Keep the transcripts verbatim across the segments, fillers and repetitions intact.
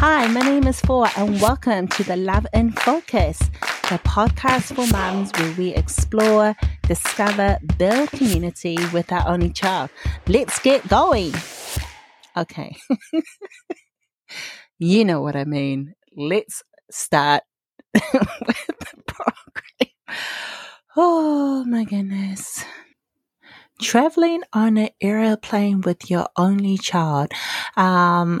Hi, my name is Four and welcome to the Love in Focus, the podcast for mums where we explore, discover, build community with our only child. Let's get going. Okay. You know what I mean. Let's start with the program. Oh my goodness. Traveling on an aeroplane with your only child. Um...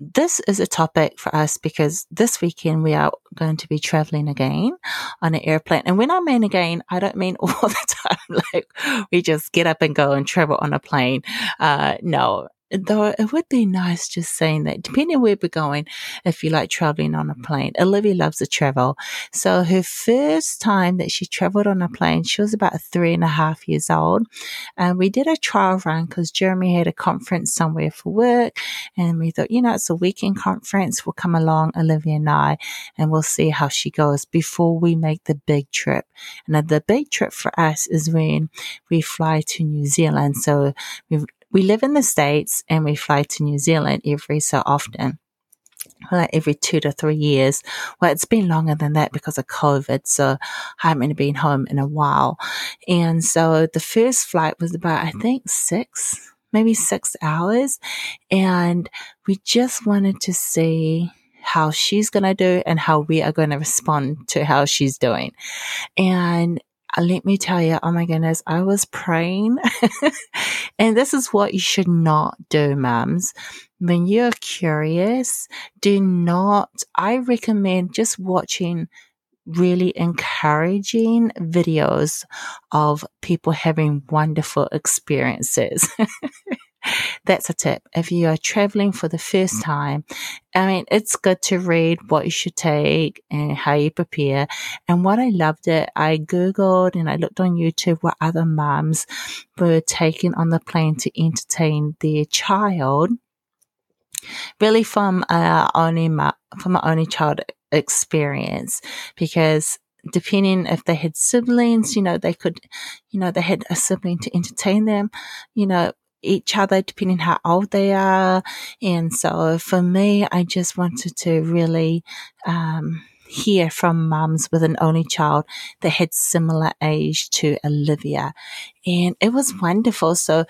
This is a topic for us because this weekend we are going to be traveling again on an airplane. And when I mean again, I don't mean all the time, like we just get up and go and travel on a plane. Uh, no, though it would be nice just saying that depending where we're going, if you like traveling on a plane. Olivia loves to travel. So her first time that she traveled on a plane, she was about three and a half years old. And we did a trial run because Jeremy had a conference somewhere for work. And we thought, you know, it's a weekend conference. We'll come along, Olivia and I, and we'll see how she goes before we make the big trip. And the big trip for us is when we fly to New Zealand. So we've We live in the States and we fly to New Zealand every so often, like every two to three years. Well, it's been longer than that because of COVID, so I haven't been home in a while. And so the first flight was about, I think, six, maybe six hours. And we just wanted to see how she's going to do and how we are going to respond to how she's doing. And let me tell you, oh my goodness, I was praying. And this is what you should not do, mums. When you're curious, do not, I recommend just watching really encouraging videos of people having wonderful experiences. That's a tip. If you are traveling for the first time, I mean, it's good to read what you should take and how you prepare. And what I loved it, I Googled and I looked on YouTube what other mums were taking on the plane to entertain their child, really from our only, from our only child experience, because depending if they had siblings, you know, they could, you know, they had a sibling to entertain them, you know, each other depending how old they are. And so for me, I just wanted to really um hear from mums with an only child that had similar age to Olivia, and it was wonderful. So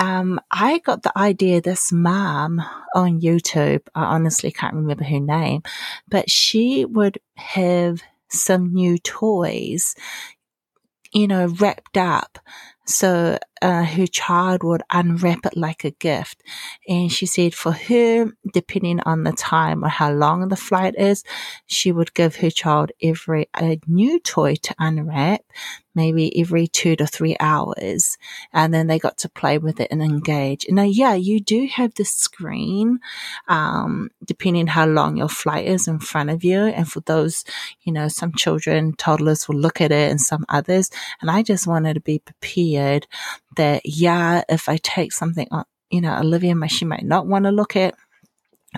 Um, I got the idea, this mom on YouTube, I honestly can't remember her name, but she would have some new toys, you know, wrapped up. So uh, her child would unwrap it like a gift. And she said for her, depending on the time or how long the flight is, she would give her child every a new toy to unwrap, maybe every two to three hours. And then they got to play with it and engage. Now, yeah, you do have the screen, um, depending how long your flight is in front of you. And for those, you know, some children, toddlers will look at it and some others. And I just wanted to be prepared that, yeah, if I take something on, you know, Olivia, she might not want to look at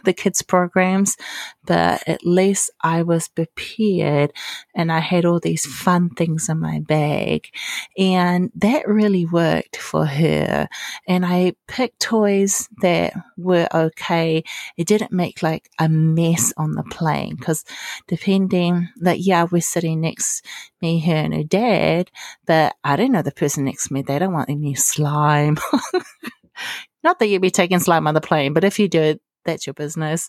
the kids' programs, but at least I was prepared and I had all these fun things in my bag. And that really worked for her. And I picked toys that were okay. It didn't make like a mess on the plane, because depending, like, yeah, we're sitting next me, her, and her dad, but I don't know the person next to me. They don't want any slime. Not that you'd be taking slime on the plane, but if you do, that's your business.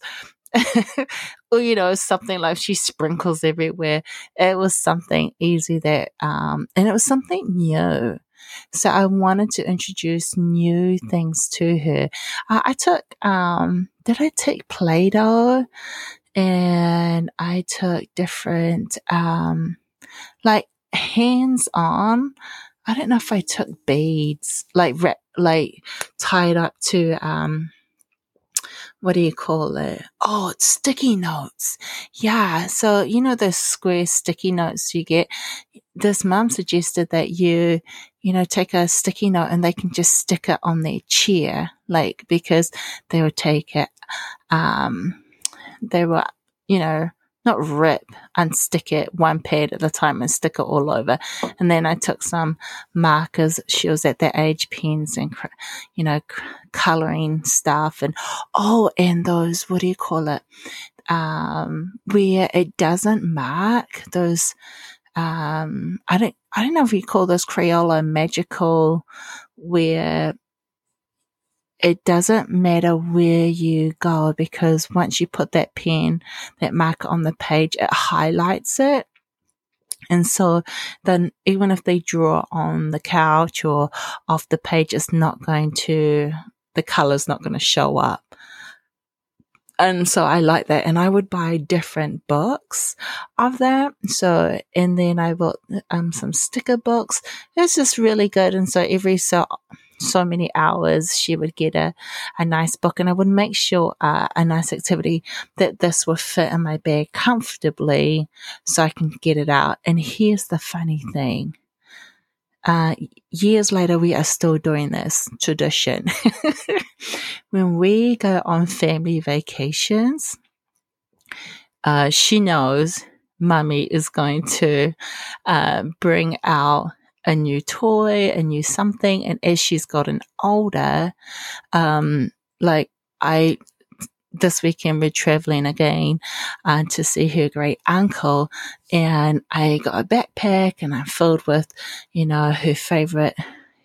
Or, you know, something like she sprinkles everywhere. It was something easy that, um, and it was something new. So I wanted to introduce new things to her. Uh, I took, um, did I take Play-Doh? And I took different, um, like hands-on. I don't know if I took beads, like, wrap, like tied up to, um, what do you call it? Oh, it's sticky notes. Yeah. So, you know, those square sticky notes you get. This mum suggested that you, you know, take a sticky note and they can just stick it on their chair, like, because they would take it, um, they were, you know, not rip, unstick it one pad at a time and stick it all over. And then I took some markers. She was at that age, pens and, you know, colouring stuff. And, oh, and those, what do you call it, um, where it doesn't mark, those, um, I don't, I don't know if you call those Crayola magical, where it doesn't matter where you go, because once you put that pen, that marker on the page, it highlights it. And so then even if they draw on the couch or off the page, it's not going to, the color's not going to show up. And so I like that. And I would buy different books of that. So, and then I bought um, some sticker books. It's just really good. And so every so so many hours, she would get a, a nice book, and I would make sure uh, a nice activity that this would fit in my bag comfortably so I can get it out. And here's the funny thing. Uh, years later, we are still doing this tradition. When we go on family vacations, uh, she knows Mummy is going to uh, bring out a new toy, a new something. And as she's gotten older, um, like I, this weekend we're traveling again uh, to see her great uncle, and I got a backpack and I'm filled with, you know, her favorite,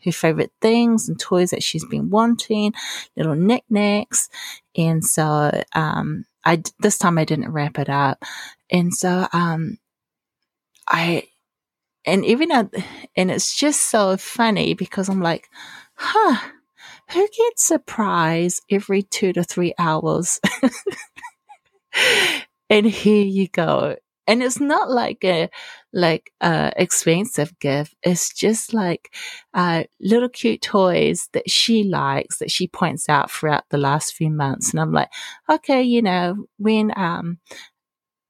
her favorite things and toys that she's been wanting, little knickknacks. And so, um, I, this time I didn't wrap it up. And so, um, I, And every now, and it's just so funny because I'm like, huh, who gets surprised every two to three hours? And here you go. And it's not like a, like a expensive gift. It's just like, uh, little cute toys that she likes that she points out throughout the last few months. And I'm like, okay, you know, when, um,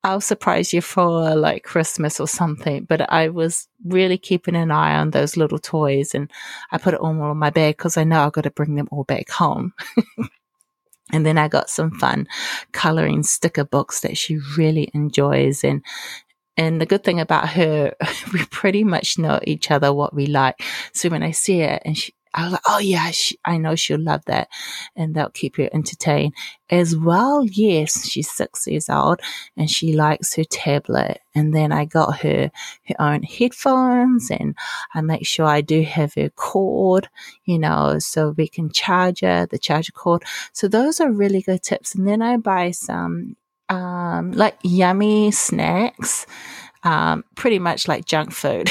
I'll surprise you for like Christmas or something. But I was really keeping an eye on those little toys, and I put it all in my bag because I know I've got to bring them all back home. And then I got some fun coloring sticker books that she really enjoys. And and the good thing about her, we pretty much know each other what we like. So when I see it and she, I was like, oh yeah, she, I know she'll love that, and that'll keep her entertained as well. Yes, she's six years old and she likes her tablet. And then I got her her own headphones, and I make sure I do have her cord, you know, so we can charge her, the charger cord. So those are really good tips. And then I buy some um, like yummy snacks, um, pretty much like junk food.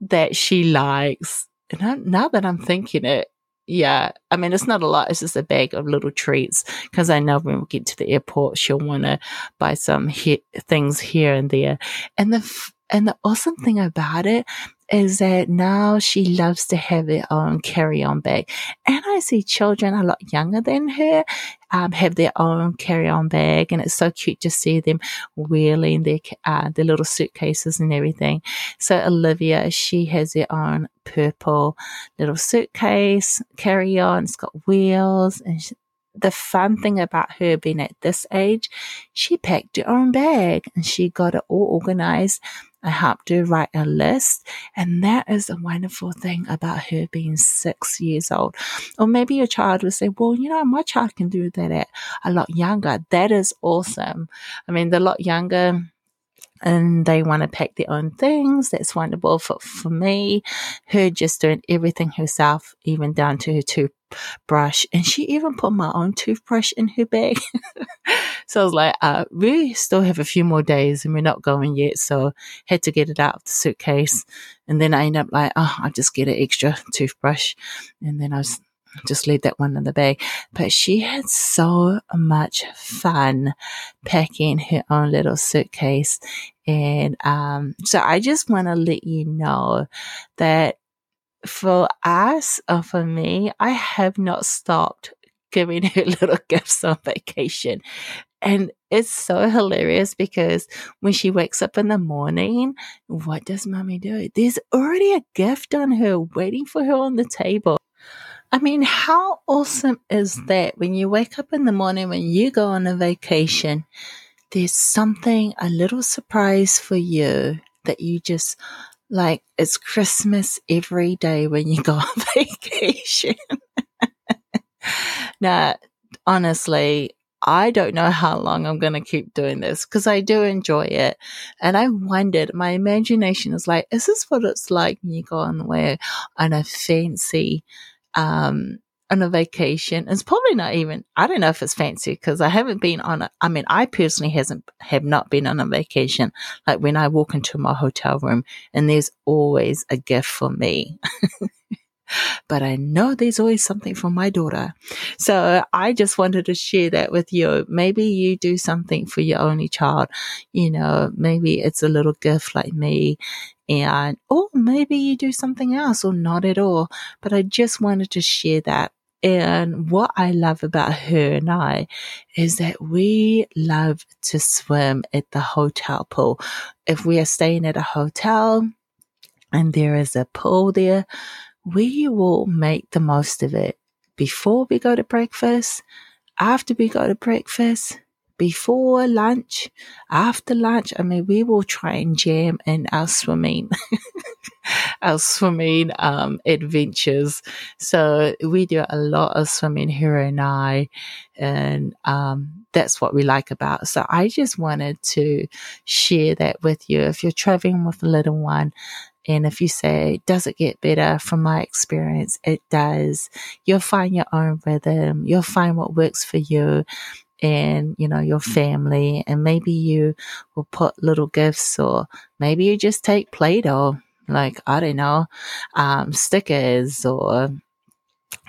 That she likes. And I, now that I'm thinking it, yeah, I mean, it's not a lot. It's just a bag of little treats, because I know when we get to the airport, she'll want to buy some he- things here and there. And the f- and the awesome thing about it is that now she loves to have their own carry-on bag. And I see children a lot younger than her um, have their own carry-on bag, and it's so cute to see them wheeling their, uh, their little suitcases and everything. So Olivia, she has her own purple little suitcase, carry-on, it's got wheels. And she, the fun thing about her being at this age, she packed her own bag and she got it all organized. I helped her write a list, and that is a wonderful thing about her being six years old. Or maybe your child would say, well, you know, my child can do that at a lot younger. That is awesome. I mean, they're a lot younger and they want to pack their own things. That's wonderful. For, for me, her just doing everything herself, even down to her toothbrush. And she even put my own toothbrush in her bag. So I was like, uh, we still have a few more days and we're not going yet. So I had to get it out of the suitcase. And then I end up like, oh, I'll just get an extra toothbrush. And then I was just leave that one in the bag. But she had so much fun packing her own little suitcase. And um, so I just want to let you know that for us, or for me, I have not stopped giving her little gifts on vacation. And it's so hilarious because when she wakes up in the morning, what does Mummy do? There's already a gift on her waiting for her on the table. I mean, how awesome is that? When you wake up in the morning, when you go on a vacation, there's something, a little surprise for you that you just, like, it's Christmas every day when you go on vacation. Now, honestly, I don't know how long I'm going to keep doing this because I do enjoy it. And I wondered, my imagination is like, is this what it's like when you go on, where, on a fancy, um, on a vacation? It's probably not even, I don't know if it's fancy because I haven't been on a, I mean, I personally hasn't, have not been on a vacation. Like when I walk into my hotel room and there's always a gift for me. But I know there's always something for my daughter. So I just wanted to share that with you. Maybe you do something for your only child. You know, maybe it's a little gift like me. And, or maybe you do something else or not at all. But I just wanted to share that. And what I love about her and I is that we love to swim at the hotel pool. If we are staying at a hotel and there is a pool there, we will make the most of it before we go to breakfast, after we go to breakfast, before lunch, after lunch. I mean, we will try and jam in our swimming, our swimming um, adventures. So we do a lot of swimming, her and I, and um, that's what we like about it. So I just wanted to share that with you. If you're traveling with a little one, and if you say, does it get better? From my experience, it does. You'll find your own rhythm. You'll find what works for you and, you know, your family. And maybe you will put little gifts, or maybe you just take Play-Doh, like, I don't know, um, stickers, or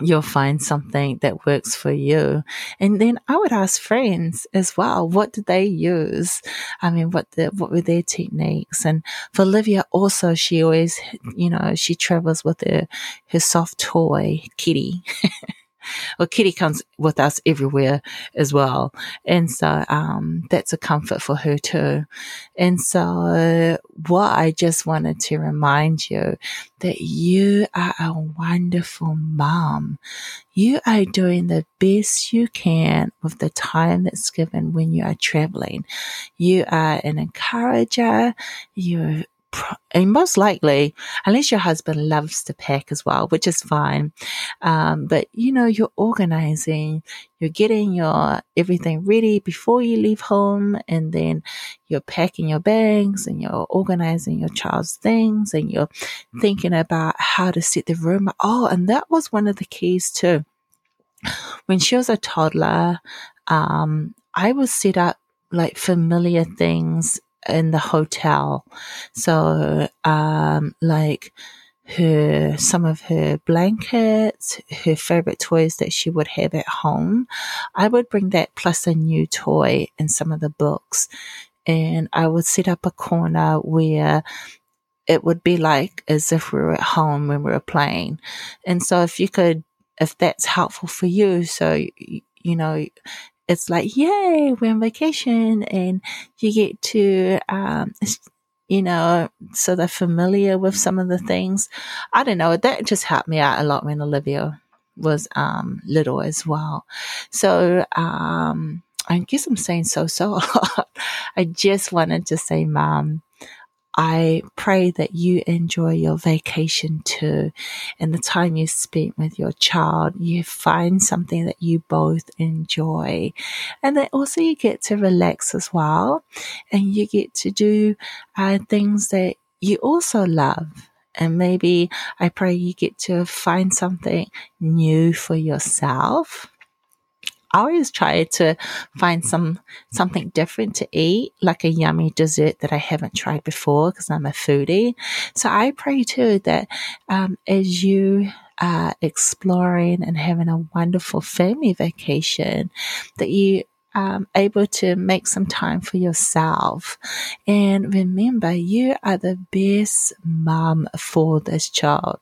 you'll find something that works for you. And then I would ask friends as well, what did they use? I mean, what the, what were their techniques? And for Olivia also, she always, you know, she travels with her, her soft toy, Kitty. Well, Kitty comes with us everywhere as well. And so um, that's a comfort for her too. And so what I just wanted to remind you, that you are a wonderful mom. You are doing the best you can with the time that's given when you are traveling. You are an encourager. You're And most likely, unless your husband loves to pack as well, which is fine, um, but you know, you're organizing, you're getting your everything ready before you leave home, and then you're packing your bags and you're organizing your child's things, and you're thinking about how to set the room. Oh, and that was one of the keys too. When she was a toddler, um, I would set up like familiar things in the hotel. So um like her, some of her blankets, her favorite toys that she would have at home, I would bring that, plus a new toy and some of the books. And I would set up a corner where it would be like as if we were at home when we were playing. And so if you could, if that's helpful for you, so you know, it's like, yay, we're on vacation, and you get to, um, you know, so they're familiar with some of the things. I don't know, that just helped me out a lot when Olivia was um, little as well. So um, I guess I'm saying so, so a lot. I just wanted to say, Mom, I pray that you enjoy your vacation too, and the time you spent with your child. You find something that you both enjoy, and then also you get to relax as well, and you get to do uh, things that you also love. And maybe I pray you get to find something new for yourself. I always try to find some something different to eat, like a yummy dessert that I haven't tried before because I'm a foodie. So I pray too that um, as you are exploring and having a wonderful family vacation, that you um, able to make some time for yourself. And remember, you are the best mom for this child.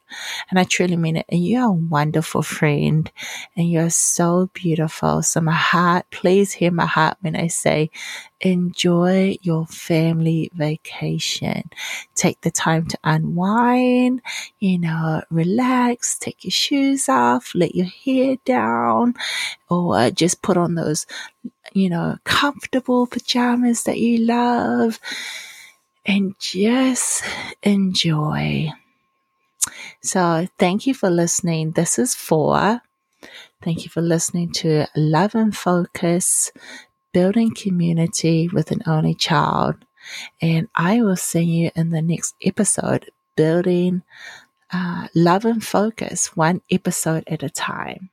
And I truly mean it. And you are a wonderful friend. And you're so beautiful. So my heart, please hear my heart when I say, enjoy your family vacation. Take the time to unwind, you know, relax, take your shoes off, let your hair down, or just put on those, you know, comfortable pajamas that you love and just enjoy. So thank you for listening. This is for, thank you for listening to Love in Focus, Building Community with an Only Child. And I will see you in the next episode, building uh, Love and Focus, one episode at a time.